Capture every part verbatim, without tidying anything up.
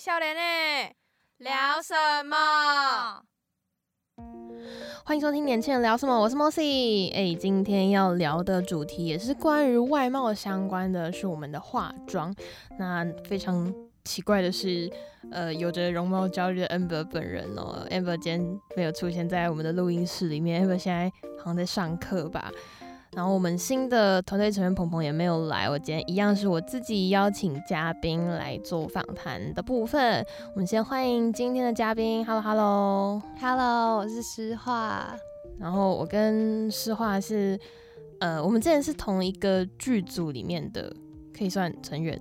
少年欸，聊什么？欢迎收听年轻人聊什么，我是 Mosi、欸、今天要聊的主题也是关于外貌相关的，是我们的化妆。那非常奇怪的是呃，有着容貌焦虑的 Amber 本人哦 Amber 今天没有出现在我们的录音室里面， Amber 现在好像在上课吧。然后我们新的团队成员鹏鹏也没有来，我今天一样是我自己邀请嘉宾来做访谈的部分。我们先欢迎今天的嘉宾 ，Hello Hello Hello， 我是诗画。然后我跟诗画是，呃，我们之前是同一个剧组里面的，可以算成员。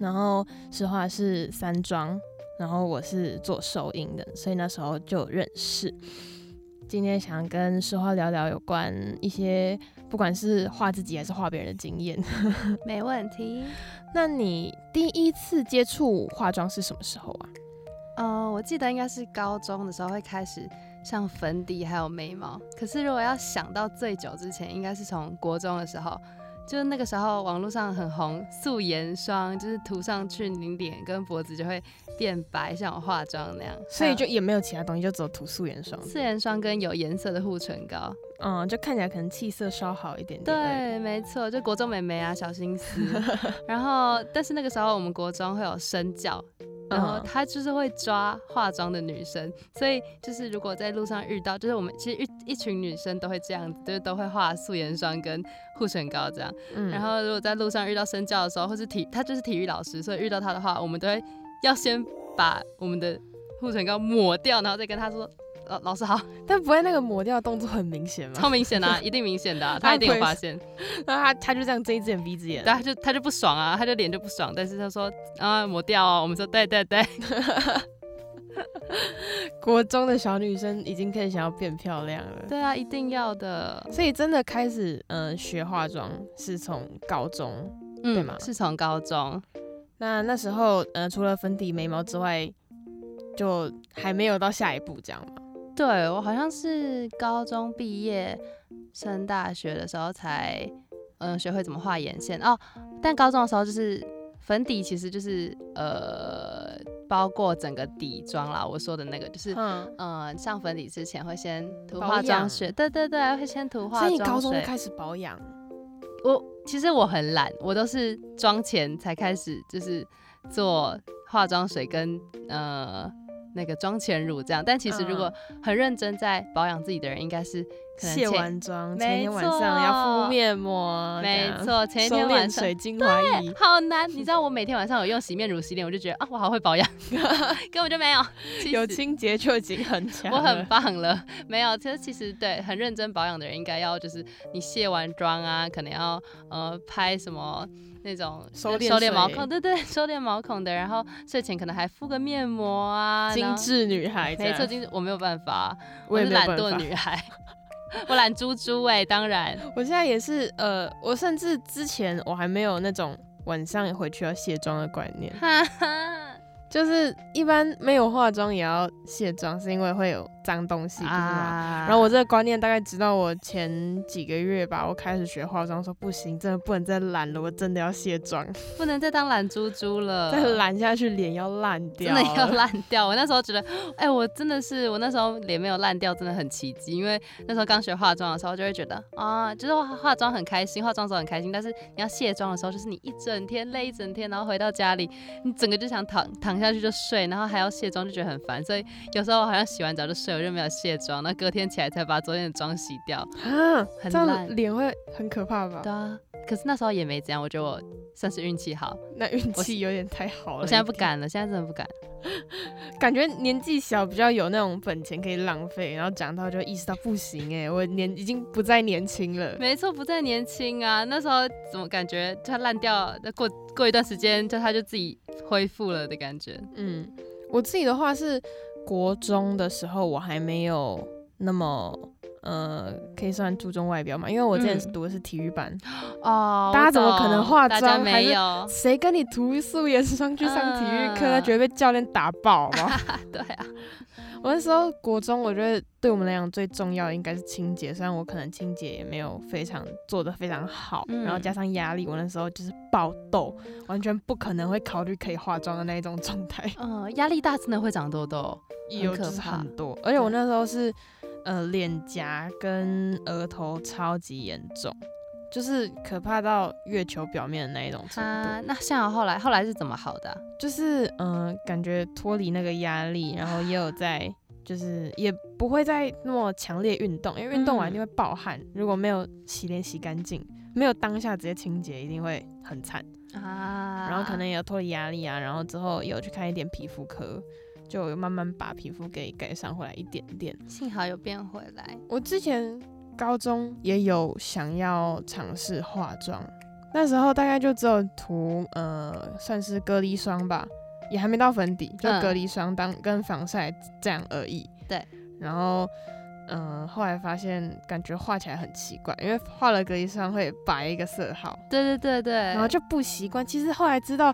然后诗画是三庄，然后我是做收音的，所以那时候就认识。今天想跟诗画聊聊有关一些不管是画自己还是画别人的经验。没问题。那你第一次接触化妆是什么时候啊？呃，我记得应该是高中的时候会开始像粉底还有眉毛，可是如果要想到最久之前应该是从国中的时候，就是那个时候网络上很红素颜霜，就是涂上去你脸跟脖子就会变白，像我化妆那样，所以就也没有其他东西，就只有涂素颜霜。素颜霜跟有颜色的护唇膏，嗯，就看起来可能气色稍好一点点。对，没错，就国中美眉啊，小心思。然后，但是那个时候我们国中会有身教，然后她就是会抓化妆的女生，所以就是如果在路上遇到，就是我们其实 一, 一群女生都会这样子，就是都会画素颜霜跟护唇膏这样、嗯。然后如果在路上遇到身教的时候，或是体，她就是体育老师，所以遇到她的话，我们都会要先把我们的护唇膏抹掉，然后再跟她说。老, 老师好，但不会那个抹掉的动作很明显吗？超明显啊，一定明显的、啊，他一定有发现。然后 他, 他就这样睁一只眼闭一只眼，他就他就不爽啊，他就脸就不爽，但是他说啊抹掉哦，我们说对对对。国中的小女生已经可以想要变漂亮了。对啊，一定要的。所以真的开始呃学化妆是从高中、嗯、对吗？是从高中。那那时候呃除了粉底眉毛之外，就还没有到下一步这样吗？对，我好像是高中毕业升大学的时候才、嗯、学会怎么画眼线哦。但高中的时候就是粉底，其实就是呃包括整个底妆啦。我说的那个就是嗯、呃、上粉底之前会先涂化妆水，对对对，会先涂化妆水。所以你高中就开始保养？我其实我很懒，我都是妆前才开始就是做化妆水跟呃。那个妆前乳这样，但其实如果很认真在保养自己的人，应该是可能卸完妆前一天晚上要敷面膜，没错，前一天晚上收敛水精华液，好难。你知道我每天晚上有用洗面乳洗脸，我就觉得啊，我好会保养，根本就没有，有清洁就已经很强了，我很棒了。没有，其实其实对很认真保养的人，应该要就是你卸完妆啊，可能要呃拍什么。那种收敛毛孔，对对，收敛毛孔的，然后睡前可能还敷个面膜啊，精致女孩，没错，精致，我没有办法，我是懒惰女孩，我懒猪猪哎、欸，当然，我现在也是，呃，我甚至之前我还没有那种晚上回去要卸妆的观念，就是一般没有化妆也要卸妆，是因为会有脏东西，不是吗？啊、然后我这个观念大概直到我前几个月吧，我开始学化妆，说不行，真的不能再懒了，我真的要卸妆，不能再当懒猪猪了，再懒下去脸要烂掉，真的要烂掉。我那时候觉得，哎、欸，我真的是，我那时候脸没有烂掉，真的很奇迹。因为那时候刚学化妆的时候，就会觉得啊，就是化妆很开心，化妆的时候很开心，但是你要卸妆的时候，就是你一整天累一整天，然后回到家里，你整个就想躺躺下去就睡，然后还要卸妆，就觉得很烦。所以有时候好像洗完澡就睡。我就没有卸妆，那隔天起来才把昨天的妆洗掉啊，很烂，脸会很可怕吧？对啊，可是那时候也没这样，我觉得我算是运气好。那运气有点太好了，我现在不敢了，现在真的不敢。感觉年纪小比较有那种本钱可以浪费，然后长大就意识到不行哎、欸，我年已经不再年轻了。没错，不再年轻啊！那时候怎么感觉它烂掉，过过一段时间就它就自己恢复了的感觉。嗯，我自己的话是。国中的时候，我还没有那么呃，可以算注重外表嘛，因为我之前读的是体育班，哦、嗯，大家怎么可能化妆？还是谁跟你涂素颜霜去上体育课，嗯、觉得被教练打爆吗？对啊，我那时候国中，我觉得对我们来讲最重要的应该是清洁，虽然我可能清洁也没有非常做得非常好、嗯、然后加上压力，我那时候就是爆痘，完全不可能会考虑可以化妆的那一种状态。呃，压力大真的会长痘痘，有就是很多，而且我那时候是呃脸颊跟额头超级严重，就是可怕到月球表面的那一种程度、啊、那像后来后来是怎么好的、啊、就是嗯、呃，感觉脱离那个压力，然后也有在就是也不会再那么强烈运动，因为运动完一定会爆汗、嗯、如果没有洗脸洗干净，没有当下直接清洁一定会很惨啊。然后可能也有脱离压力啊，然后之后也有去看一点皮肤科，就慢慢把皮肤给改善回来一点点，幸好有变回来。我之前高中也有想要尝试化妆，那时候大概就只有涂呃算是隔离霜吧，也还没到粉底，就隔离霜当跟防晒这样而已。对、嗯，然后嗯、呃、后来发现感觉画起来很奇怪，因为画了隔离霜会白一个色号。对对对对，然后就不习惯。其实后来知道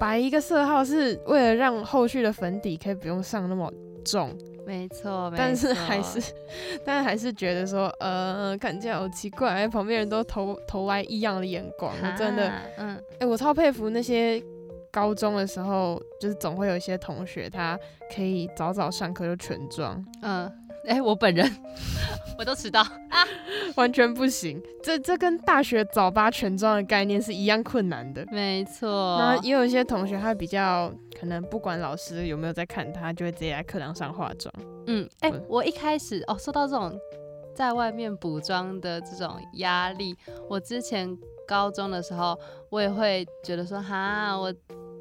白一个色号是为了让后续的粉底可以不用上那么重。没错，但是还是，但还是觉得说，呃，看起来好奇怪，旁边人都投投来异样的眼光，我真的，嗯，哎、欸，我超佩服那些高中的时候，就是总会有一些同学，他可以早早上课就全妆，嗯，哎、欸，我本人我都迟到啊，完全不行，这这跟大学早八全妆的概念是一样困难的，没错。然后也有一些同学他比较。可能不管老师有没有在看他，就会直接在课堂上化妆。嗯，哎、欸，我一开始哦，说到这种在外面补妆的这种压力，我之前高中的时候，我也会觉得说，哈，我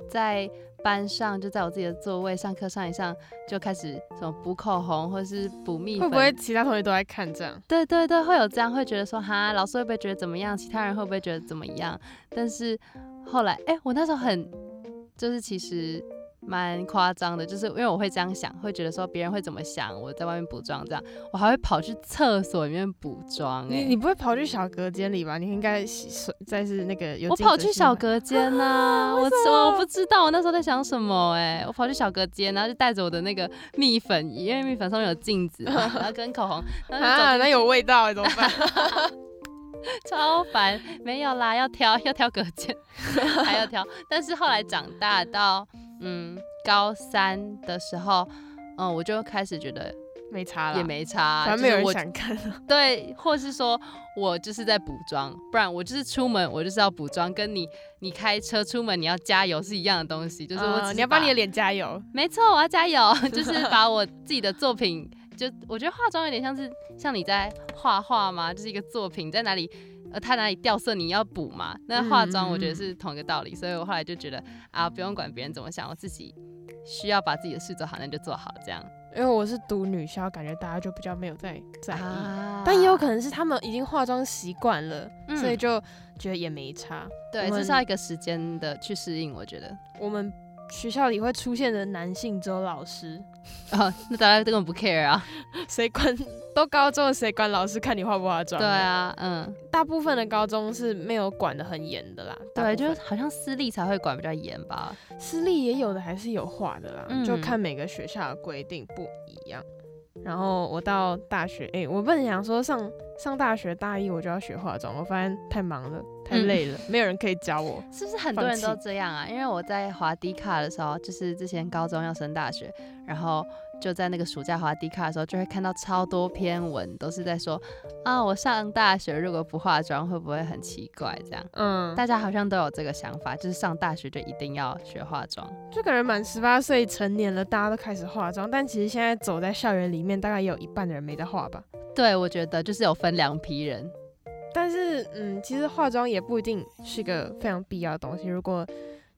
在班上就在我自己的座位上课上一上，就开始什么补口红或是补蜜粉，会不会其他同学都在看这样？对对对，会有这样，会觉得说，哈，老师会不会觉得怎么样？其他人会不会觉得怎么样？但是后来，哎、欸，我那时候很。就是其实蛮夸张的，就是因为我会这样想，会觉得说别人会怎么想，我在外面补妆这样，我还会跑去厕所里面补妆、欸。你你不会跑去小隔间里吧？你应该在是那个有。我跑去小隔间啊！啊我我不知道我那时候在想什么哎、欸，我跑去小隔间，然后就带着我的那个蜜粉，因为蜜粉上面有镜子，然后跟口红，然後啊，那有味道、欸、怎么办？超烦，没有啦，要挑要挑隔间，还要挑。但是后来长大到嗯高三的时候，嗯，我就开始觉得没差了，也没差，反正没有人想看了。对，或是说我就是在补妆，不然我就是出门我就是要补妆，跟你你开车出门你要加油是一样的东西，就是我、呃、你要帮你的脸加油。没错，我要加油，就是把我自己的作品。就我觉得化妆有点像是像你在画画嘛，就是一个作品在哪里，呃，它哪里掉色你要补嘛。那化妆我觉得是同一个道理，嗯、所以我后来就觉得啊，不用管别人怎么想，我自己需要把自己的事做好，那就做好这样。因为我是读女校，感觉大家就比较没有在在意，啊、但也有可能是他们已经化妆习惯了、嗯，所以就觉得也没差。对，这是要一个时间的去适应，我觉得我们。学校里会出现的男性只有老师哦，那大家根本不 care 啊，谁管？都高中了，谁管老师看你化不化妆？对啊，嗯，大部分的高中是没有管得很严的啦。对，就好像私立才会管比较严吧，私立也有的还是有化的啦，嗯、就看每个学校的规定不一样。然后我到大学，哎、欸，我本想说上上大学大一我就要学化妆，我发现太忙了，太累了，嗯、没有人可以教我。是不是很多人都这样啊？因为我在滑迪卡的时候，就是之前高中要升大学，然后就在那个暑假滑迪卡的时候，就会看到超多篇文，都是在说啊，我上大学如果不化妆会不会很奇怪？这样，嗯，大家好像都有这个想法，就是上大学就一定要学化妆，就感觉满十八岁成年了，大家都开始化妆，但其实现在走在校园里面，大概也有一半的人没在化吧。对，我觉得就是有分两批人，但是嗯，其实化妆也不一定是个非常必要的东西。如果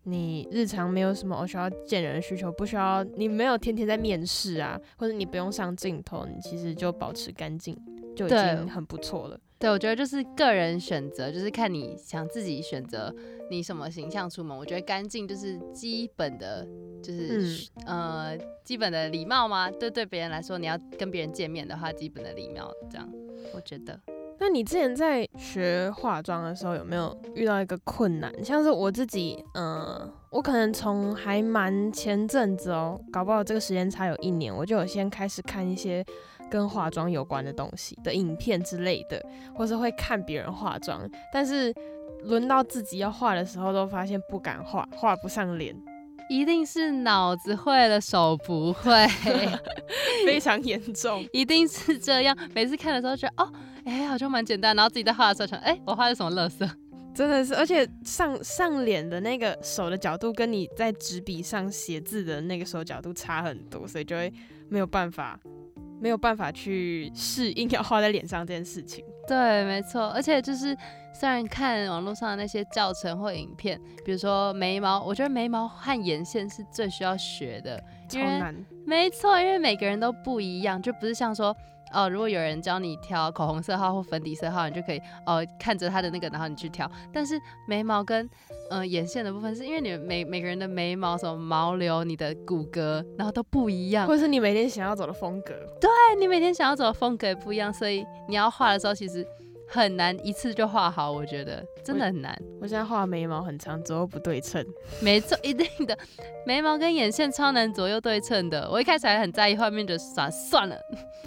你日常没有什么、哦、需要见人的需求，不需要你没有天天在面试啊，或者你不用上镜头，你其实就保持干净就已经很不错了。对，我觉得就是个人选择，就是看你想自己选择你什么形象出门。我觉得干净就是基本的，就是、嗯、呃基本的礼貌嘛。对，对别人来说，你要跟别人见面的话，基本的礼貌这样，我觉得。那你之前在学化妆的时候有没有遇到一个困难？像是我自己，嗯、呃，我可能从还蛮前阵子哦，搞不好这个时间差有一年，我就有先开始看一些跟化妆有关的东西的影片之类的，或是会看别人化妆，但是轮到自己要画的时候，都发现不敢画，画不上脸。一定是脑子会了，手不会，非常严重。一定是这样，每次看的时候觉得哦，哎、欸，好像蛮简单，然后自己在画的时候想，哎、欸，我画的什么垃圾？真的是，而且上上脸的那个手的角度，跟你在纸笔上写字的那个手角度差很多，所以就会没有办法，没有办法去适应要画在脸上这件事情。对，没错，而且就是虽然看网络上的那些教程或影片，比如说眉毛，我觉得眉毛和眼线是最需要学的，超难。没错，因为每个人都不一样，就不是像说哦，如果有人教你挑口红色号或粉底色号，你就可以哦看着他的那个，然后你去挑。但是眉毛跟呃眼线的部分，是因为你每每个人的眉毛、什么毛流、你的骨骼，然后都不一样，或是你每天想要走的风格，对你每天想要走的风格也不一样，所以你要画的时候其实很难一次就画好，我觉得真的很难。我, 我现在画眉毛很长，左右不对称。没错，一定的，眉毛跟眼线超难左右对称的。我一开始还很在意，后面就算算了，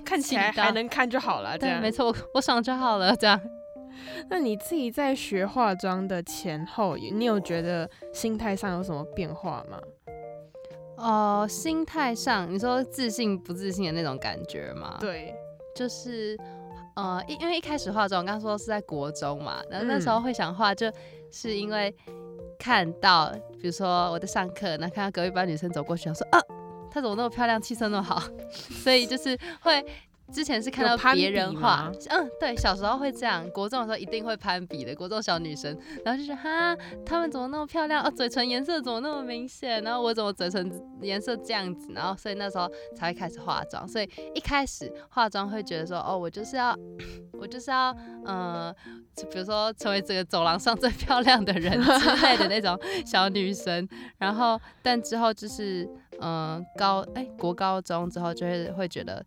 看起来还能看就好了。这样没错，我爽就好了。这样，那你自己在学化妆的前后，你有觉得心态上有什么变化吗？哦、呃，心态上，你说自信不自信的那种感觉吗？对，就是。呃，因为一开始化妆，我刚刚说是在国中嘛，然后那时候会想化，就是因为看到，比如说我在上课，然后看到隔壁班女生走过去，我说啊，她怎么那么漂亮，气色那么好，所以就是会之前是看到别人化，嗯，对，小时候会这样，国中的时候一定会攀比的，国中小女生，然后就觉得哈，她们怎么那么漂亮，哦，嘴唇颜色怎么那么明显，然后我怎么嘴唇颜色这样子，然后所以那时候才会开始化妆，所以一开始化妆会觉得说，哦，我就是要，我就是要，呃，比如说成为这个走廊上最漂亮的人之类的那种小女生，然后但之后就是，嗯、呃，高哎国高中之后就会会觉得。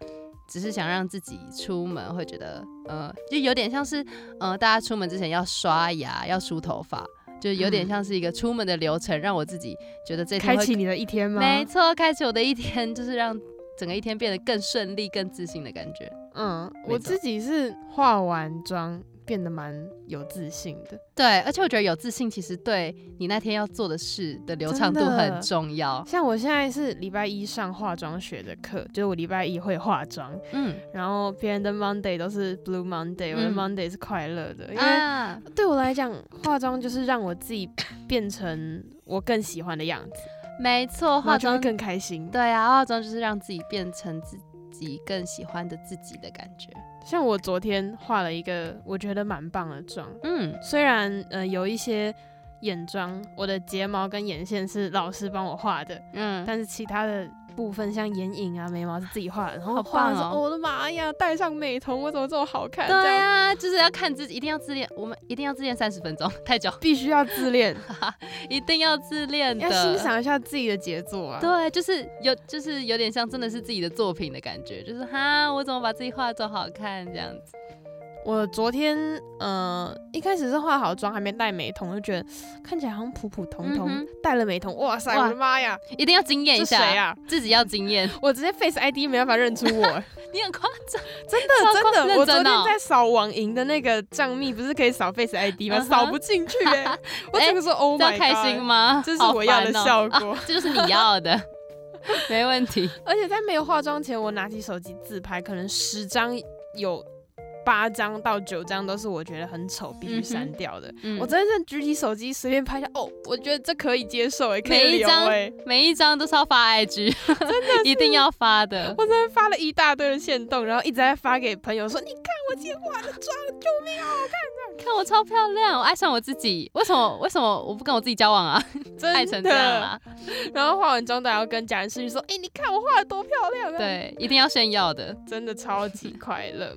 只是想让自己出门会觉得，呃，就有点像是，呃，大家出门之前要刷牙、要梳头发，就有点像是一个出门的流程，嗯、让我自己觉得这天会开启你的一天吗？没错，开启我的一天，就是让整个一天变得更顺利、更自信的感觉。嗯，我自己是化完妆变得蛮有自信的。对，而且我觉得有自信其实对你那天要做的事的流畅度很重要。像我现在是礼拜一上化妆学的课，就是我礼拜一会化妆，嗯，然后别人的 Monday 都是 Blue Monday，、嗯、我的 Monday 是快乐的，因为对我来讲，化妆就是让我自己变成我更喜欢的样子。没错，化妆会更开心。对啊，化妆就是让自己变成自己更喜欢的自己的感觉。像我昨天画了一个我觉得蛮棒的妆，嗯，虽然呃有一些眼妆，我的睫毛跟眼线是老师帮我画的，嗯，但是其他的部分像眼影啊、眉毛是自己画的，然后画的时候，哦，我的妈呀，戴上美瞳我怎么这么好看？对啊，就是要看自己，一定要自恋，我们一定要自恋三十分钟，太久，必须要自恋，一定要自恋的，要欣赏一下自己的杰作啊。对，就是有，就是有点像真的是自己的作品的感觉，就是哈，我怎么把自己画的这么好看这样子。我昨天呃一开始是化好妆还没戴美瞳，就觉得看起来好像普普通通，嗯、戴了美瞳，哇塞，哇我的妈呀，一定要惊艳一下，谁啊？自己要惊艳。我直接 Face I D 没办法认出我，你很夸张，真的真的，真的。我昨天在扫网银的那个账密，不是可以扫 Face I D 吗？扫、uh-huh. 不进去哎、欸，我整个说 Oh my God， 开心吗？这是我要的效果，哦啊、这就是你要的。没问题。而且在没有化妆前，我拿起手机自拍，可能十张有。八张到九张都是我觉得很丑必须删掉的、嗯嗯、我真的举起手机随便拍一下，哦，我觉得这可以接受耶，可以留耶，每一张都是要发 I G， 真的一定要发的，我真的发了一大堆的限动，然后一直在发给朋友说你看我今天化了妆，救命啊，我看看我超漂亮，我爱上我自己，为什么为什么我不跟我自己交往啊，真爱成这样啊，然后化完妆还要跟家人视频说哎、欸，你看我化得多漂亮、啊、对，一定要炫耀的，真的超级快乐。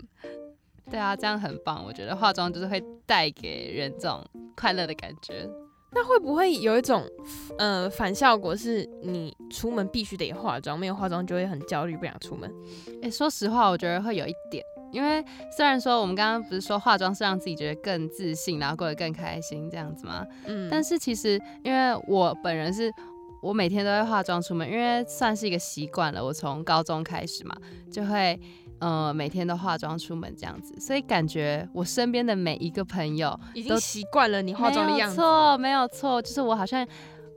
对啊，这样很棒，我觉得化妆就是会带给人这种快乐的感觉。那会不会有一种呃反效果，是你出门必须得化妆，没有化妆就会很焦虑，不想出门？哎、欸，说实话，我觉得会有一点，因为虽然说我们刚刚不是说化妆是让自己觉得更自信，然后过得更开心这样子嘛，嗯，但是其实因为我本人是我每天都会化妆出门，因为算是一个习惯了，我从高中开始嘛就会呃每天都化妆出门这样子，所以感觉我身边的每一个朋友已经习惯了你化妆的样子。没有错没有错，就是我好像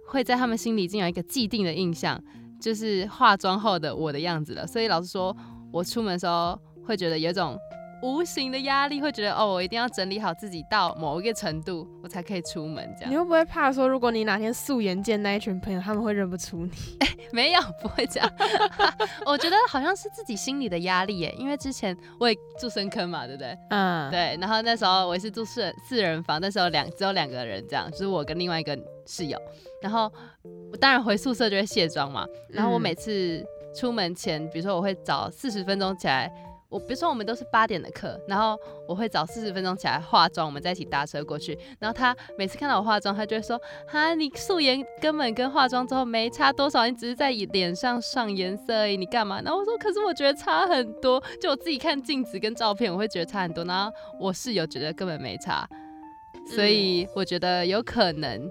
会在他们心里已经有一个既定的印象，就是化妆后的我的样子了，所以老实说我出门的时候会觉得有一种无形的压力，会觉得哦，我一定要整理好自己到某一个程度，我才可以出门这样。你会不会怕说，如果你哪天素颜见那一群朋友，他们会认不出你？哎、欸，没有，不会这样。我觉得好像是自己心里的压力耶，因为之前我也住深坑嘛，对不对？嗯，对。然后那时候我也是住四四人房，那时候两只有两个人这样，就是我跟另外一个室友。然后我当然回宿舍就会卸妆嘛，然后我每次出门前，比如说我会早四十分钟起来。我比如说我们都是八点的课，然后我会早四十分钟起来化妆，我们再一起搭车过去。然后他每次看到我化妆，他就会说：“哈，你素颜根本跟化妆之后没差多少，你只是在脸上上颜色而已，你干嘛？”然后我说：“可是我觉得差很多，就我自己看镜子跟照片，我会觉得差很多。然后我室友觉得根本没差，所以我觉得有可能。”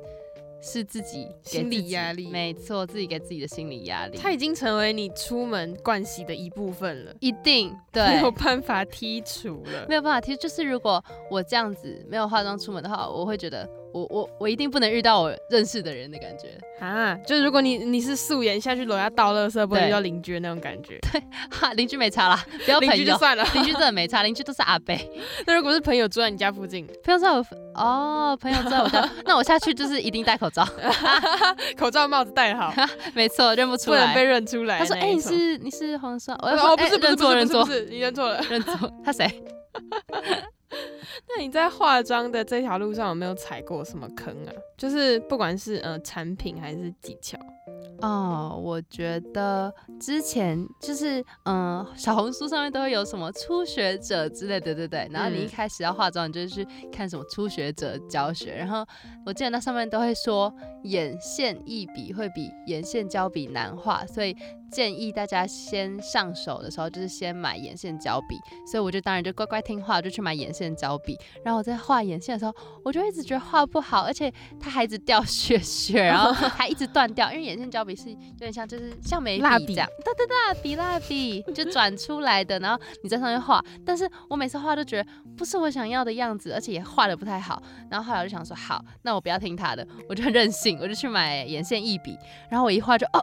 是自己心理压力，没错，自己给自己的心理压力，它已经成为你出门惯习的一部分了，一定对，没有办法剔除了，没有办法剔除。就是如果我这样子没有化妆出门的话，我会觉得我我我一定不能遇到我认识的人的感觉啊！就是如果你你是素颜下去楼下倒垃圾，不会遇到邻居那种感觉。对，哈，邻居没差啦，不要朋友，邻居就算了，邻居真的没差，邻居都是阿伯。那如果是朋友住在你家附近，朋友在我哦，朋友住在我家，那我下去就是一定戴口罩。口罩帽子戴好，没错，认不出来，不能被认出来。他说：“哎、欸，你是你是黄少，我要说、哦、不是、欸、不是不是认错，你认错了，认错。他谁？那你在化妆的这条路上有没有踩过什么坑啊？就是不管是呃产品还是技巧。”哦，我觉得之前就是嗯、呃，小红书上面都会有什么初学者之类的，对对对。然后你一开始要化妆，你就去看什么初学者教学。然后我记得那上面都会说眼线一笔会比眼线胶笔难画，所以建议大家先上手的时候就是先买眼线胶笔。所以我就当然就乖乖听话，就去买眼线胶笔。然后我在画眼线的时候，我就一直觉得画不好，而且它还一直掉屑屑，然后还一直断掉，因为眼线胶笔是有点像就是像眉笔这样，对对对，蜡笔蜡笔就转出来的，然后你在上面画，但是我每次画都觉得不是我想要的样子，而且也画得不太好。然后后来我就想说，好，那我不要听他的，我就任性，我就去买眼线一笔，然后我一画就哦，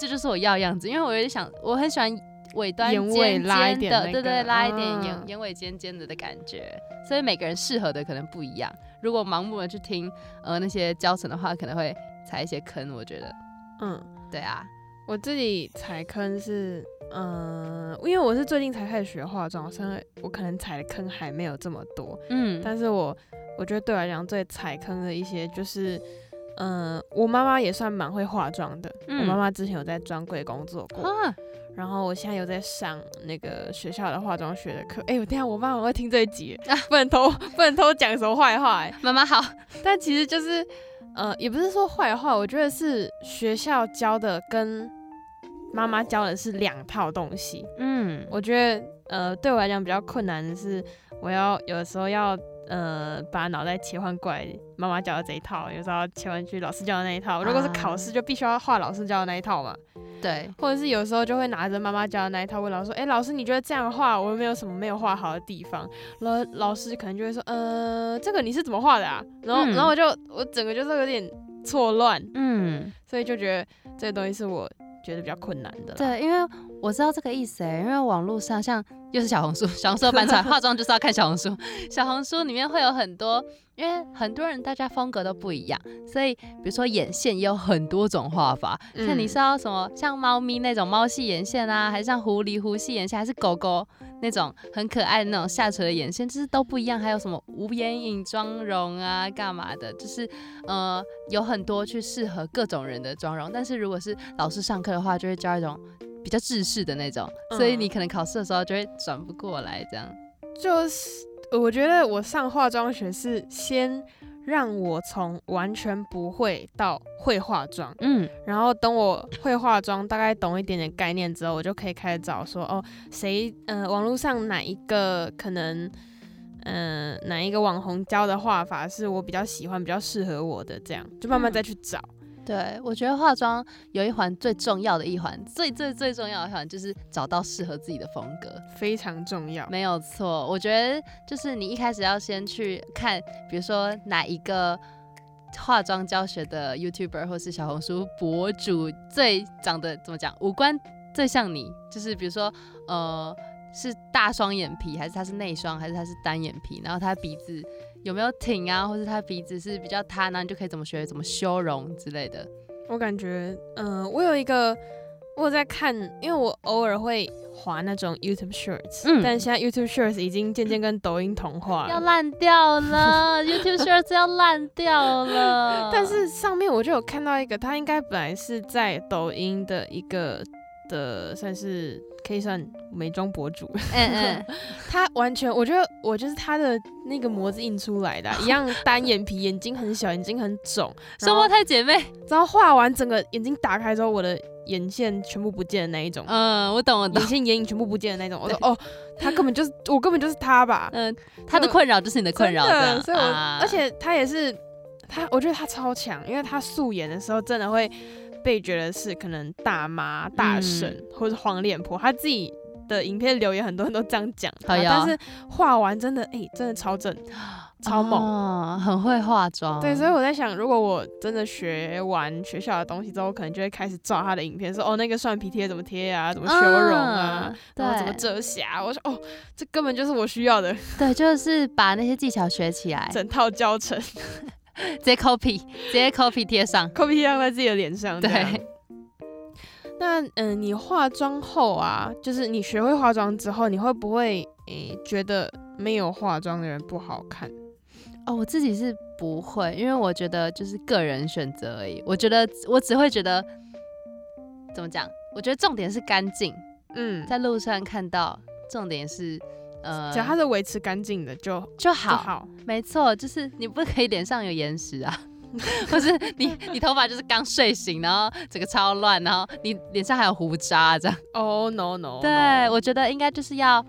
这就是我要的样子，因为我有点想，我很喜欢尾端尖尖的，眼尾拉一点、那個、对对，拉一点眼、啊、眼尾尖尖的的感觉，所以每个人适合的可能不一样。如果盲目的去听呃那些教程的话，可能会踩一些坑，我觉得。嗯，对啊，我自己踩坑是，嗯、呃，因为我是最近才开始学化妆，所以我可能踩的坑还没有这么多，嗯，但是我我觉得对我来讲最踩坑的一些就是，嗯、呃，我妈妈也算蛮会化妆的，嗯、我妈妈之前有在专柜工作过。啊，然后我现在有在上那个学校的化妆学的课，哎、欸，我等一下我妈妈会听这一集、啊，不能偷不能偷讲什么坏话、欸，妈妈好。但其实就是，呃，也不是说坏话，我觉得是学校教的跟妈妈教的是两套东西。嗯，我觉得呃对我来讲比较困难的是，我要有的时候要呃把脑袋切换过来妈妈教的这一套，有时候要切换去老师教的那一套。如果是考试，就必须要画老师教的那一套嘛。对，或者是有时候就会拿着妈妈教的那一套问老师说：“哎、欸，老师，你觉得这样画我有没有什么没有画好的地方？”然后老师可能就会说：“呃，这个你是怎么画的啊？”然后，嗯、然后我就我整个就是有点错乱，嗯，所以就觉得这个东西是我觉得比较困难的啦。对，因为我知道这个意思、欸，因为网络上像又是小红书，小红书搬出来化妆就是要看小红书，小红书里面会有很多。因为很多人大家风格都不一样，所以比如说眼线也有很多种画法，嗯、看你是要什么，像猫咪那种猫系眼线啊，还是像狐狸狐系眼线，还是狗狗那种很可爱的那种下垂的眼线，就是都不一样。还有什么无眼影妆容啊，干嘛的，就是呃有很多去适合各种人的妆容。但是如果是老师上课的话，就会教一种比较制式的那种，所以你可能考试的时候就会转不过来，这样、嗯、就是。我觉得我上化妆学是先让我从完全不会到会化妆，嗯，然后等我会化妆大概懂一点点概念之后，我就可以开始找说哦，谁呃网络上哪一个可能嗯、呃、哪一个网红教的画法是我比较喜欢比较适合我的，这样就慢慢再去找、嗯，对，我觉得化妆有一环最重要的一环，最最最重要的一环就是找到适合自己的风格，非常重要，没有错。我觉得就是你一开始要先去看，比如说哪一个化妆教学的 YouTuber 或是小红书博主最长得怎么讲，五官最像你，就是比如说呃是大双眼皮，还是他是内双，还是他是单眼皮，然后他鼻子有没有挺啊，或是他鼻子是比较塌，然后你就可以怎么学怎么修容之类的。我感觉嗯、呃，我有一个我有在看，因为我偶尔会滑那种 YouTube Shorts、嗯、但现在 YouTube Shorts 已经渐渐跟抖音同化了，要烂掉了YouTube Shorts 要烂掉了但是上面我就有看到一个，他应该本来是在抖音的一个的算是可以算美妆博主，嗯嗯他完全我觉得我就是他的那个模子印出来的、啊、一样单眼皮，眼睛很小，眼睛很肿，双胞胎姐妹，然后画完整个眼睛打开之后，我的眼线全部不见的那一种，嗯，我懂我懂，眼线眼影全部不见的那种，我说哦，他根本就是我根本就是他吧，嗯，他的困扰就是你的困扰，真的，所以我、啊、而且他也是他，我觉得他超强，因为他素颜的时候真的会被觉得是可能大妈大婶、嗯、或是黄脸婆，她自己的影片留言很多人都这样讲、哎、但是画完真的、欸、真的超正超猛、哦、很会化妆，对，所以我在想如果我真的学完学校的东西之后，我可能就会开始照她的影片说哦那个蒜皮贴怎么贴啊，怎么修容啊、嗯、然后怎么遮瑕，我说哦这根本就是我需要的，对，就是把那些技巧学起来，整套教程直接 copy， 直接 copy 贴上 ，copy 贴上在自己的脸上。对。那嗯、呃，你化妆后啊，就是你学会化妆之后，你会不会诶、欸、觉得没有化妆的人不好看？哦，我自己是不会，因为我觉得就是个人选择而已。我觉得我只会觉得怎么讲？我觉得重点是干净。嗯，在路上看到，重点是。呃，只要它是维持干净的就就 好, 就好，没错，就是你不可以脸上有眼屎啊，或是你你头发就是刚睡醒，然后整个超乱，然后你脸上还有胡渣这样。Oh no no！ 对， no. 我觉得应该就是要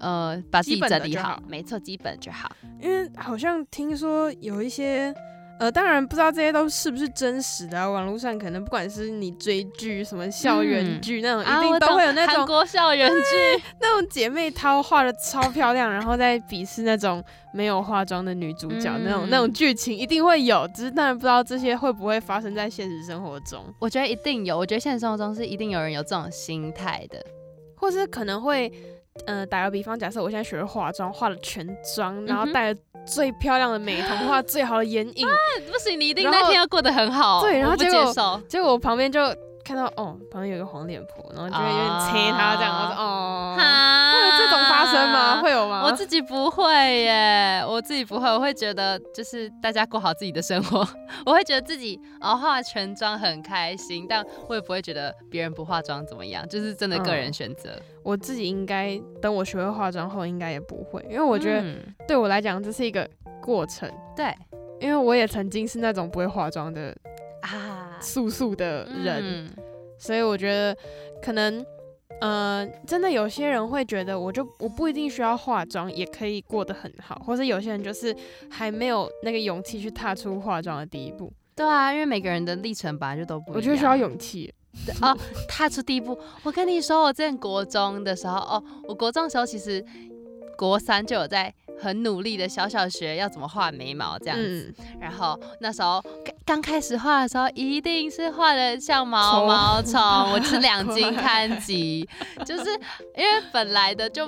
呃把自己整理好，没错，基本就好。因为好像听说有一些呃，当然不知道这些都是不是真实的、啊，网络上可能不管是你追剧什么校园剧、嗯、那种，一定都会有那种韩国校园剧。那种姐妹淘画的超漂亮，然后再鄙视那种没有化妆的女主角，嗯、那种那种剧情一定会有，只是当然不知道这些会不会发生在现实生活中。我觉得一定有，我觉得现实生活中是一定有人有这种心态的，或是可能会，呃，打个比方，假设我现在学了化妆，化了全妆，然后带了最漂亮的美瞳，画最好的眼影，啊，不行，你一定那天要过得很好，对，然后结果结果我旁边就看到哦，旁边有一个黄脸婆，然后就会有点切她这样，啊、我说哦，啊、会有这种发生吗？会有吗？我自己不会耶，我自己不会，我会觉得就是大家过好自己的生活，我会觉得自己哦化全妆很开心，但我也不会觉得别人不化妆怎么样，就是真的个人选择。嗯，我自己应该等我学会化妆后，应该也不会，因为我觉得对我来讲这是一个过程。对、嗯，因为我也曾经是那种不会化妆的啊，素素的人、嗯，所以我觉得可能，呃，真的有些人会觉得，我就我不一定需要化妆也可以过得很好，或是有些人就是还没有那个勇气去踏出化妆的第一步。对啊，因为每个人的历程本来就都不一样。我觉得需要勇气。哦，踏出第一步。我跟你说，我之前国中的时候，哦，我国中的时候其实国三就有在很努力的小小学要怎么画眉毛这样子，嗯、然后那时候刚开始画的时候，一定是画的像毛毛虫，我是两斤看级，就是因为本来的就，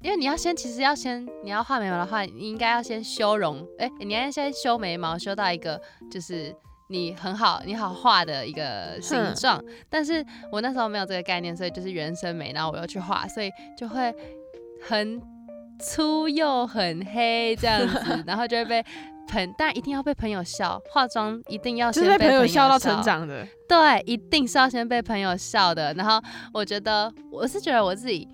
因为你要先其实要先你要画眉毛的话，你应该要先修容，哎，你要先修眉毛，修到一个就是。你很好，你好画的一个形状，但是我那时候没有这个概念，所以就是原生美，然后我又去画，所以就会很粗又很黑这样子，然后就会被朋，但一定要被朋友笑，化妆一定要先被朋友 笑,、就是、被朋友笑到成长的，对，一定是要先被朋友笑的。然后我觉得，我是觉得我自己，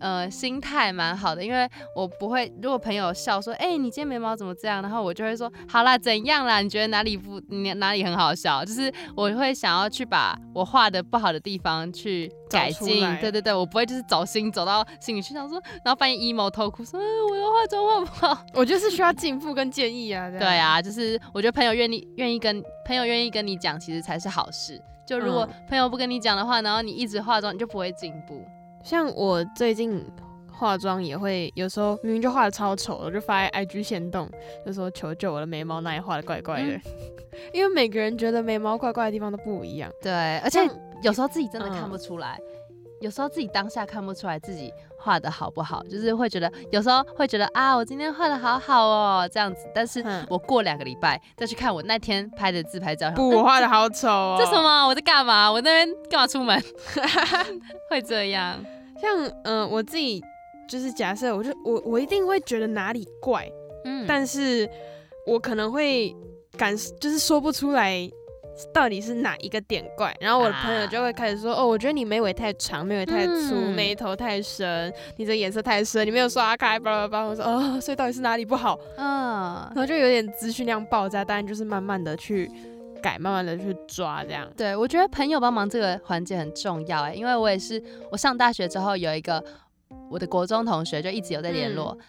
呃心态蛮好的，因为我不会，如果朋友笑说，哎、欸，你今天眉毛怎么这样，然后我就会说，好啦，怎样啦？你觉得哪里不哪里很好笑？就是我会想要去把我画的不好的地方去改进，对对对，我不会就是走心走到心里去想说，然后半夜 emo 偷哭说，哎、我的化妆画不好。我就是需要进步跟建议啊。对啊，就是我觉得朋友愿意愿意跟朋友愿意跟你讲，其实才是好事。就如果朋友不跟你讲的话，然后你一直化妆，你就不会进步。像我最近化妆也会，有时候明明就画的超丑，我就发在 I G 限动，就说求救我的眉毛哪里画的怪怪的、嗯，因为每个人觉得眉毛怪怪的地方都不一样。对，而且有时候自己真的看不出来，嗯、有时候自己当下看不出来自己画的好不好，就是会觉得有时候会觉得啊，我今天画的好好哦这样子，但是我过两个礼拜再去看我那天拍的自拍照，不，我画的好丑哦，这什么？我在干嘛？我那边干嘛出门？会这样。像嗯、呃，我自己就是假设，我就我我一定会觉得哪里怪，嗯，但是我可能会感就是说不出来。到底是哪一个点怪？然后我的朋友就会开始说：“啊、哦，我觉得你眉尾太长，眉尾太粗，嗯、眉头太深，你这颜色太深，你没有刷开，叭叭叭。”我说：“哦，所以到底是哪里不好？”嗯，然后就有点资讯量爆炸，当然就是慢慢的去改，慢慢的去抓这样。对，我觉得朋友帮忙这个环节很重要哎、欸，因为我也是，我上大学之后有一个我的国中同学，就一直有在联络。嗯，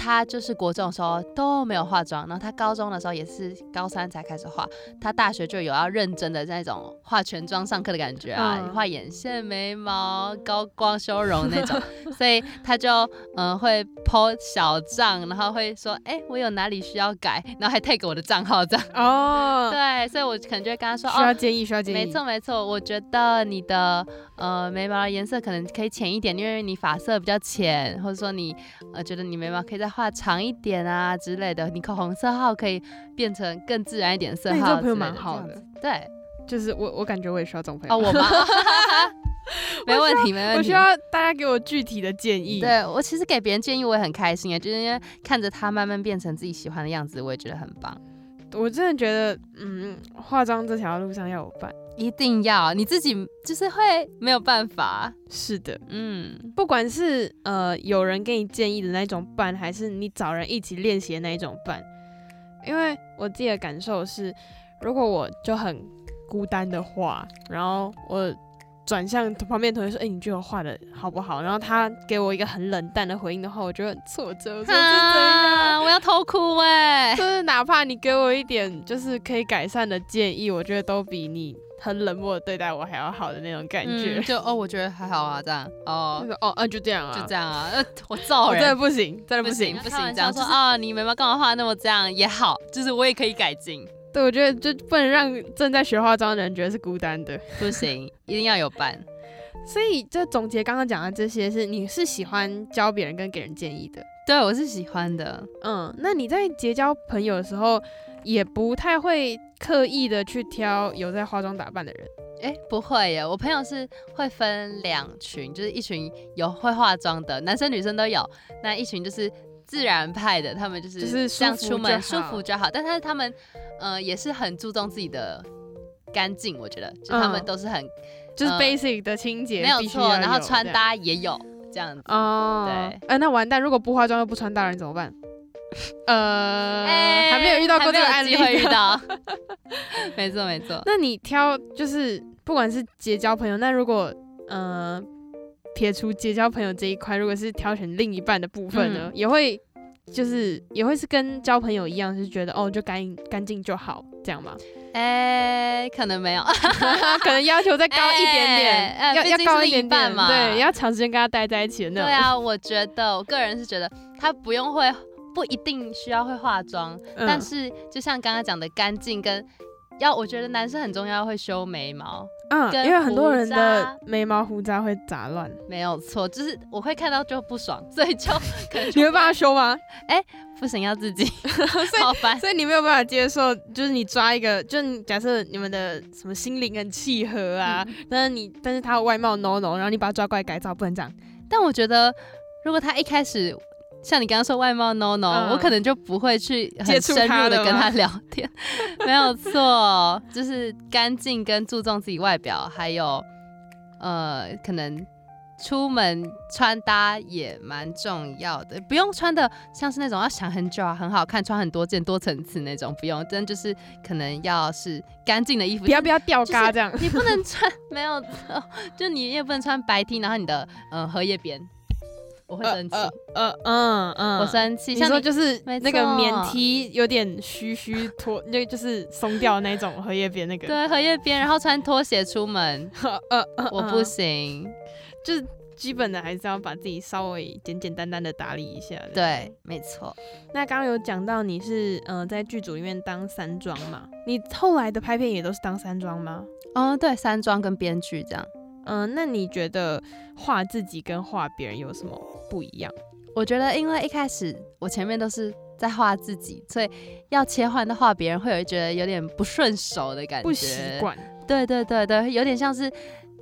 他就是国中的时候都没有化妆，然后他高中的时候也是高三才开始化，他大学就有要认真的那种化全妆上课的感觉啊，嗯、画眼线、眉毛、高光、修容那种，所以他就嗯、呃、会 po 小账，然后会说哎、欸、我有哪里需要改，然后还 tag 我的账号这样。哦，对，所以我可能就会跟他说需要建议，需要建议。没错没错，我觉得你的呃眉毛的颜色可能可以浅一点，因为你发色比较浅，或者说你呃觉得你眉毛可以在画长一点啊之类的，你口红色号可以变成更自然一点色号之类的。那你这朋友蛮好的，对，就是我我感觉我也需要这种朋友。哦，我吗？没问题，没问题。我需要大家给我具体的建议。对，我其实给别人建议我也很开心耶，就是因为看着他慢慢变成自己喜欢的样子，我也觉得很棒。我真的觉得，嗯，化妆这条路上要有伴，一定要你自己就是会没有办法。是的，嗯，不管是呃有人给你建议的那种伴，还是你找人一起练习的那种伴，因为我自己的感受是，如果我就很孤单的话，然后我转向旁边同学说：“哎、欸，你觉得我画的好不好？”然后他给我一个很冷淡的回应的话，我觉得很挫折。我说：“啊、真的，我要偷哭哎、欸！”就是哪怕你给我一点就是可以改善的建议，我觉得都比你很冷漠的对待我还要好的那种感觉。嗯、就哦，我觉得还好啊，这样哦，哦，啊，就这样啊，就这样啊，呃、我揍人，我真的不行，真的不行，不行，这样说啊、就是哦，你眉毛干嘛画那么这样也好，就是我也可以改进。对，我觉得就不能让正在学化妆的人觉得是孤单的，不行，一定要有伴。所以就总结刚刚讲的这些，是你是喜欢教别人跟给人建议的？对，我是喜欢的。嗯，那你在结交朋友的时候，也不太会刻意的去挑有在化妆打扮的人？哎、欸，不会耶，我朋友是会分两群，就是一群有会化妆的，男生女生都有，那一群就是自然派的，他们就是这样出门、就是、舒服就好，但是他们呃也是很注重自己的干净，我觉得，就他们都是很、嗯呃、就是 basic 的清洁，没有错，然后穿搭也有这样子哦，对，哎、呃、那完蛋，如果不化妆又不穿搭的人怎么办？呃、欸，还没有遇到过这个案例，还没有机会遇到。没错没错。那你挑就是不管是结交朋友，那如果嗯。呃撇除结交朋友这一块，如果是挑选另一半的部分呢，嗯、也会就是也会是跟交朋友一样，是觉得哦就干干净就好这样吗？哎、欸，可能没有，可能要求再高一点点，欸、要、欸、要高一点点嘛，对，要长时间跟他待在一起的那种。对啊，我觉得我个人是觉得他不用会，不一定需要会化妆，嗯、但是就像刚刚讲的干净跟。要我觉得男生很重要，会修眉毛，嗯，因为很多人的眉毛胡渣会杂乱，没有错，就是我会看到就不爽，所以就可能就你会帮他修吗？哎、欸，不行，要自己，好烦，所以你没有办法接受，就是你抓一个，就是假设你们的什么心灵很契合啊，嗯、但是你但是他的外貌 no no， 然后你把他抓过来改造，不能这样。但我觉得如果他一开始。像你刚刚说外貌 no no，、嗯、我可能就不会去很深入的跟他聊天，没有错，就是干净跟注重自己外表，还有呃可能出门穿搭也蛮重要的，不用穿的像是那种要想很久啊，很好看，穿很多件多层次那种，不用，但就是可能要是干净的衣服，不要不要吊嘎这样，就是、你不能穿没有，就你也不能穿白 T， 然后你的嗯荷叶边。我会生气，嗯、呃、嗯、呃呃呃，我生气。你说就是那个棉 T 有点虚虚脱，那就是松掉那种荷叶边那个。对，荷叶边，然后穿拖鞋出门，呃呃呃、我不行。就是基本的还是要把自己稍微简简单单的打理一下。对，没错。那刚刚有讲到你是、呃、在剧组里面当三装嘛？你后来的拍片也都是当三装吗？哦，对，三装跟编剧这样。嗯，那你觉得画自己跟画别人有什么不一样？我觉得因为一开始我前面都是在画自己，所以要切换到画别人会有觉得有点不顺手的感觉，不习惯。对对对对，有点像是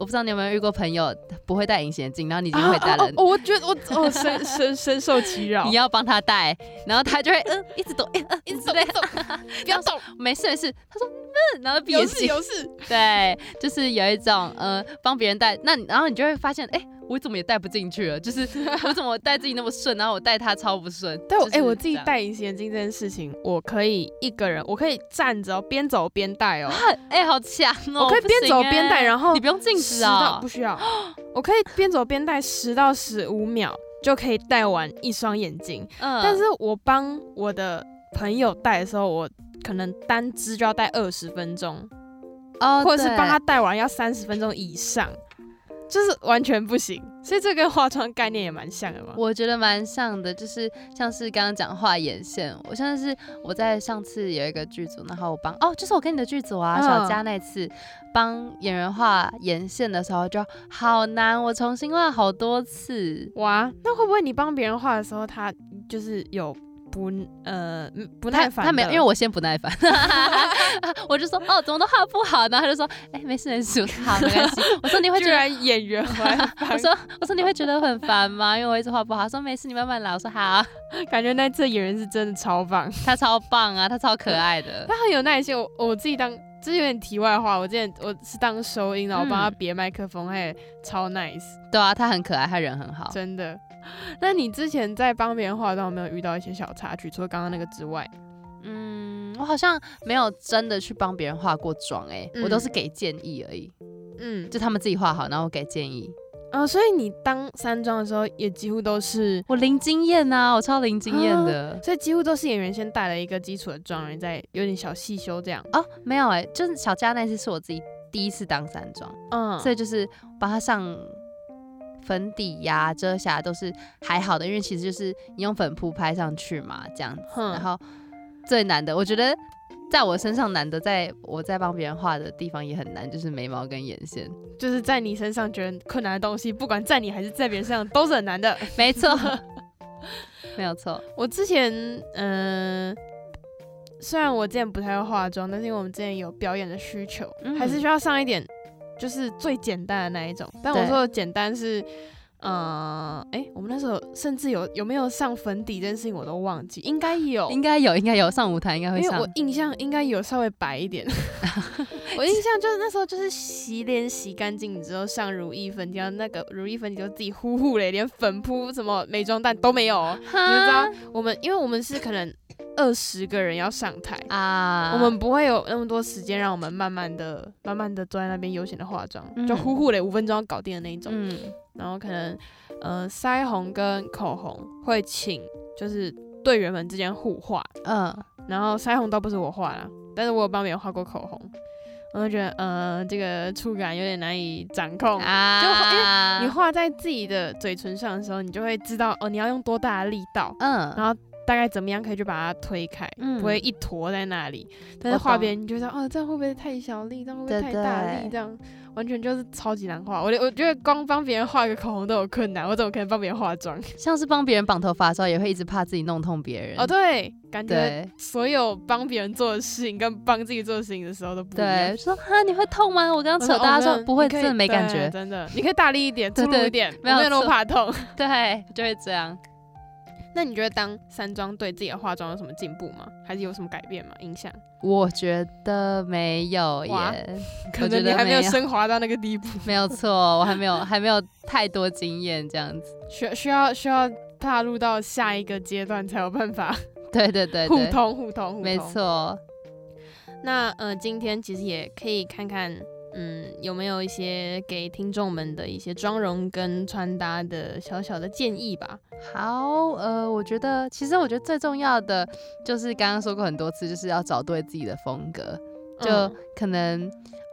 我不知道你有没有遇过朋友不会戴隐形眼镜，然后你已经会戴了、啊啊哦、我觉得我、哦、深, 深, 深受其扰。你要帮他戴，然后他就会嗯一直躲，嗯一直躲，不要动，没事没事。他说。然后有事有事，对，就是有一种呃帮别人戴，那然后你就会发现，哎、欸，我怎么也戴不进去了？就是我怎么戴自己那么顺，然后我戴他超不顺。对，哎、就是欸，我自己戴隐形眼镜这件事情，我可以一个人，我可以站着边走边戴哦。哎、欸，好强哦！我可以边走边戴、欸，然后你不用静止啊，不需要。我可以边走边戴十到十五秒就可以戴完一双眼镜、嗯，但是我帮我的朋友戴的时候，我。可能单支就要戴二十分钟， oh, 或者是帮他戴完要三十分钟以上，就是完全不行。所以这跟化妆概念也蛮像的嘛。我觉得蛮像的，就是像是刚刚讲画眼线，我像是我在上次有一个剧组，然后我帮哦，就是我跟你的剧组啊，小佳那次帮演员画眼线的时候就好难，我重新画好多次。哇，那会不会你帮别人画的时候，他就是有？不呃不耐烦的他，他没有，因为我先不耐烦，我就说哦怎么都画不好，然后他就说哎、欸、没事没事，好没关系。我说你会觉得居然演员我说我说你会觉得很烦吗？因为我一直画不好。他说没事，你慢慢来。我说好。感觉那次演员是真的超棒，他超棒啊，他超可爱的，他很有耐心。我我自己当。这有点题外话，我之前我是当收音，然后我帮他别麦克风，他、嗯、也超 nice。对啊，他很可爱，他人很好，真的。那你之前在帮别人画的时候，有没有遇到一些小插曲？除了刚刚那个之外，嗯，我好像没有真的去帮别人画过妆、欸，哎、嗯，我都是给建议而已。嗯，就他们自己画好，然后我给建议。啊，所以你当三妆的时候，也几乎都是我零经验啊，我超零经验的、啊，所以几乎都是演员先带了一个基础的妆，然后再有点小细修这样。哦，没有哎、欸，就是小佳那次是我自己第一次当三妆，嗯，所以就是帮他上粉底呀、啊、遮瑕都是还好的，因为其实就是你用粉扑拍上去嘛，这样子、嗯。然后最难的，我觉得。在我身上难的，在我在帮别人画的地方也很难，就是眉毛跟眼线，就是在你身上觉得困难的东西，不管在你还是在别人身上都是很难的。没错，没有错。我之前，嗯、呃，虽然我之前不太会化妆，但是因为我们之前有表演的需求，嗯、还是需要上一点，就是最简单的那一种。但我说的简单是。嗯，哎、欸，我们那时候甚至有有没有上粉底这件事情我都忘记，应该有，应该有，应该有上舞台应该会上，因为我印象应该有稍微白一点。我印象就是那时候就是洗脸洗干净之后上乳液粉底，然后那个乳液粉底就自己呼呼嘞，连粉扑什么美妆蛋都没有、哦。你知道我们因为我们是可能二十个人要上台啊，我们不会有那么多时间让我们慢慢的、慢慢的坐在那边悠闲的化妆，嗯、就呼呼嘞五分钟要搞定的那一种。嗯然后可能，呃，腮红跟口红会请就是队员们之间互画，嗯，然后腮红倒不是我画啦，但是我有帮别人画过口红，我就觉得，呃，这个触感有点难以掌控啊，就因为你画在自己的嘴唇上的时候，你就会知道哦，你要用多大的力道，嗯，然后大概怎么样可以去把它推开，嗯、不会一坨在那里，但是画别人你就知道，哦，这样会不会太小力，这样会不会太大力，对对这样。完全就是超级难画，我我觉得光帮别人画个口红都有困难，我怎么可能帮别人化妆？像是帮别人绑头发的时候，也会一直怕自己弄痛别人。哦，对，感觉所有帮别人做的事情跟帮自己做的事情的时候都不一样。对，说哈你会痛吗？我刚刚扯到，他说不会，真的没感觉，真的。你可以大力一点，粗鲁一点，没有那么怕痛。对，就会这样。那你觉得当山庄对自己的化妆有什么进步吗？还是有什么改变吗？影响？我觉得没有耶，可能你还没有升华到那个地步。没有错，我还没有还没有太多经验这样子，需需要需要踏入到下一个阶段才有办法。对对 对, 对，互通互通互通，没错。那呃，今天其实也可以看看。嗯，有没有一些给听众们的一些妆容跟穿搭的小小的建议吧？好，呃，我觉得其实我觉得最重要的就是刚刚说过很多次，就是要找对自己的风格。就可能、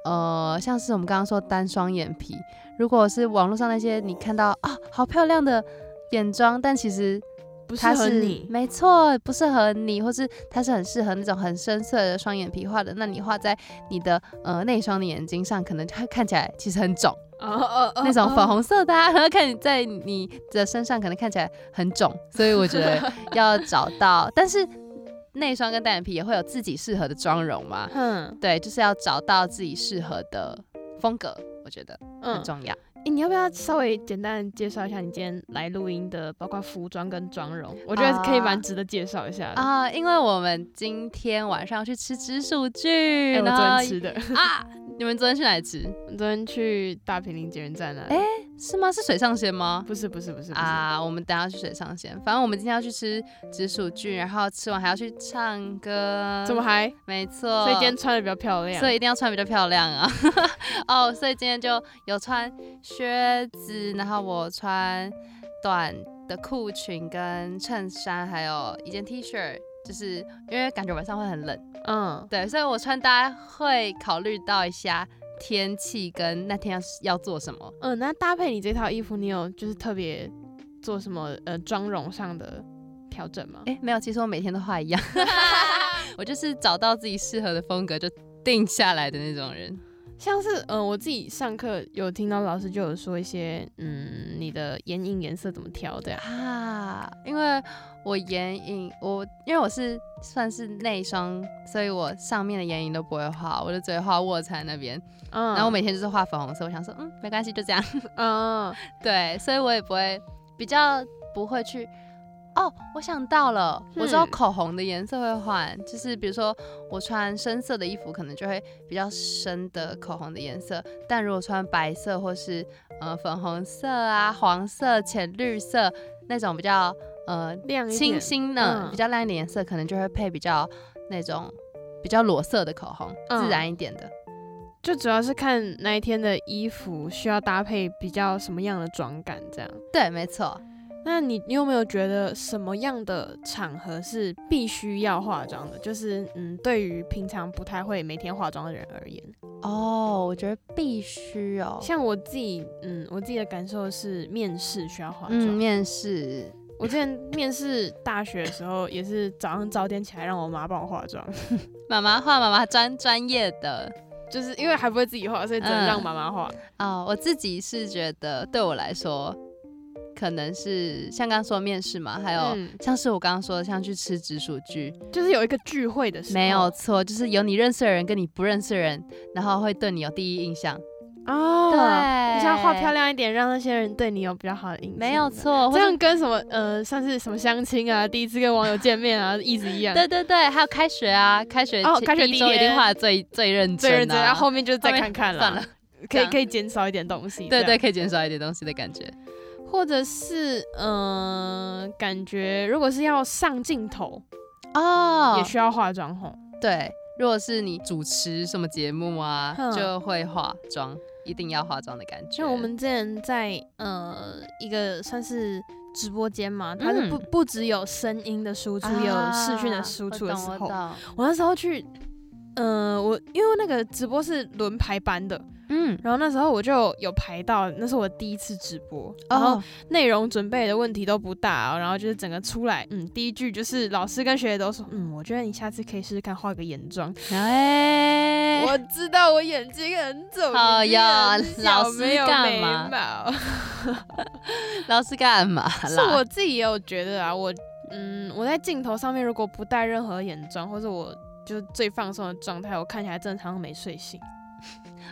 嗯、呃，像是我们刚刚说单双眼皮，如果是网络上那些你看到啊好漂亮的眼妆，但其实不适合你，没错，不适合你，或是它是很适合那种很深色的双眼皮画的，那你画在你的呃内双的眼睛上，可能它看起来其实很肿， oh, oh, oh, oh. 那种粉红色的、啊，然后看在你的身上可能看起来很肿，所以我觉得要找到，但是内双跟单眼皮也会有自己适合的妆容嘛，嗯，对，就是要找到自己适合的风格，我觉得很重要。嗯欸、你要不要稍微简单介绍一下你今天来录音的，包括服装跟妆容？我觉得可以蛮值得介绍一下的啊、uh, uh, 因为我们今天晚上去吃紫薯剧，哎、欸，我昨天吃的啊！你们昨天去哪里吃？我昨天去大坪林捷运站那里。哎、欸，是吗？是水上鲜吗？不是，不是，不是啊！ Uh, 我们等一下去水上鲜，反正我们今天要去吃紫薯剧，然后吃完还要去唱歌，怎么还？没错，所以今天穿的比较漂亮，所以一定要穿比较漂亮啊！哦、oh, ，所以今天就有穿靴子，然后我穿短的裤裙跟衬衫，还有一件 T 恤，就是因为感觉晚上会很冷，嗯，对，所以我穿搭会考虑到一下天气跟那天 要, 要做什么。嗯，那搭配你这套衣服，你有就是特别做什么呃妆容上的调整吗？哎、欸，没有，其实我每天都画一样，我就是找到自己适合的风格就定下来的那种人。像是嗯、呃，我自己上课有听到老师就有说一些嗯，你的眼影颜色怎么调的啊？因为我眼影我因为我是算是内双，所以我上面的眼影都不会画，我就只会画卧蚕那边。嗯，然后我每天就是画粉红色，我想说嗯，没关系就这样。嗯，对，所以我也不会比较不会去。哦，我想到了，我知道口红的颜色会换，就是比如说我穿深色的衣服，可能就会比较深的口红的颜色，但如果穿白色或是呃粉红色啊、黄色、浅绿色那种比较呃亮一点、清新的、嗯、比较亮一点颜色，可能就会配比较那种比较裸色的口红，嗯、自然一点的。就主要是看那一天的衣服需要搭配比较什么样的妆感，这样。对，没错。那 你, 你有没有觉得什么样的场合是必须要化妆的？就是嗯，对于平常不太会每天化妆的人而言，哦，我觉得必须哦。像我自己，嗯，我自己的感受是面试需要化妆。嗯，面试。我之前面试大学的时候，也是早上早点起来让我妈帮我化妆，妈妈化，妈妈专专业的。就是因为还不会自己化，所以只能让妈妈化。嗯、哦，我自己是觉得，对我来说。可能是像刚刚说的面试嘛，还有、嗯、像是我刚刚说的，像去吃紫薯剧，就是有一个聚会的时候，没有错，就是有你认识的人跟你不认识的人，然后会对你有第一印象哦。对，就是要画漂亮一点，让那些人对你有比较好的印象。没有错，这样跟什么呃，像是什么相亲啊，第一次跟网友见面啊，意思一样。对对对，还有开学啊，开学哦，开学第一周一定画的最最认真、啊，最认真，然、啊、后后面就再看看了，算了，可以可以减少一点东西。对对，可以减少一点东西的感觉。或者是嗯、呃，感觉如果是要上镜头哦，也需要化妆吼。对，如果是你主持什么节目啊，就会化妆，一定要化妆的感觉。就我们之前在呃一个算是直播间嘛，它是不、嗯、不只有声音的输出，也有视讯的输出的时候，啊、我, 我那时候去，嗯、呃，我因为那个直播是轮排班的。嗯，然后那时候我就有排到，那是我第一次直播，哦、然后内容准备的问题都不大、哦，然后就是整个出来，嗯，第一句就是老师跟学姐都说，嗯，我觉得你下次可以试试看画个眼妆。哎、欸，我知道我眼睛很肿，哎呀，老师干嘛？老师干嘛啦？是我自己也有觉得啊，我嗯，我在镜头上面如果不带任何眼妆，或者我就最放松的状态，我看起来正常没睡醒。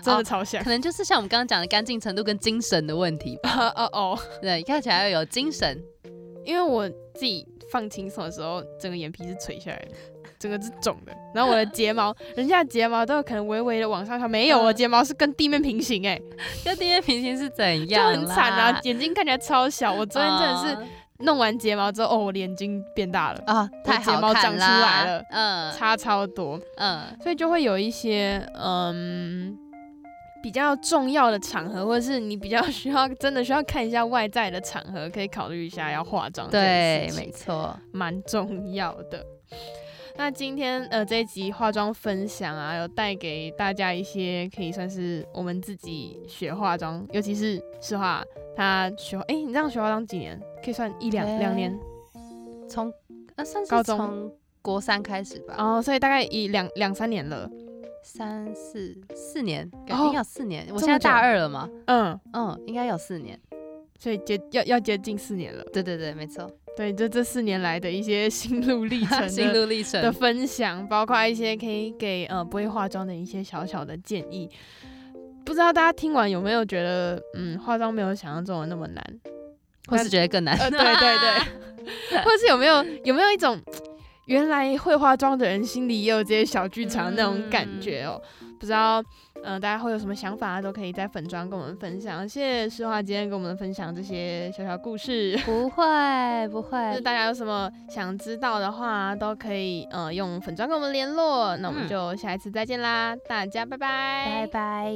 真的超像、哦，可能就是像我们刚刚讲的干净程度跟精神的问题吧。哦哦，对，看起来要有精神，因为我自己放轻松的时候，整个眼皮是垂下来的，整个是肿的。然后我的睫毛，人家的睫毛都有可能微微的往上翘，没有，我睫毛是跟地面平行哎、欸，跟地面平行是怎样？就很惨啊，眼睛看起来超小。我昨天真的是。Oh.弄完睫毛之后，哦，我眼睛变大了啊、哦，太好看啦，睫毛长出来了，嗯，差超多，嗯，所以就会有一些嗯比较重要的场合，或者是你比较需要真的需要看一下外在的场合，可以考虑一下要化妆。对，没错，蛮重要的。那今天呃这一集化妆分享啊，有带给大家一些可以算是我们自己学化妆，尤其是施嬅她学，哎、欸，你这样学化妆几年？可以算一两两、欸、年，从啊算是从国三开始吧，哦，所以大概一两两三年了，三四四年，感觉应该有四年、哦。我现在大二了嘛，嗯嗯，应该有四年，所以接要要接近四年了。对对对，没错。对，就这四年来的一些心路历程的心路历程的分享，包括一些可以给呃不会化妆的一些小小的建议。不知道大家听完有没有觉得，嗯，化妆没有想象中的那么难。或是觉得更难、呃，对对对，或是有没有有没有一种原来会化妆的人心里也有这些小剧场那种感觉哦？嗯、不知道，嗯、呃，大家会有什么想法、啊、都可以在粉专跟我们分享。谢谢施嬅今天跟我们分享这些小小故事。不会不会，就是大家有什么想知道的话，都可以呃用粉专跟我们联络。那我们就下一次再见啦，嗯、大家拜拜，拜拜。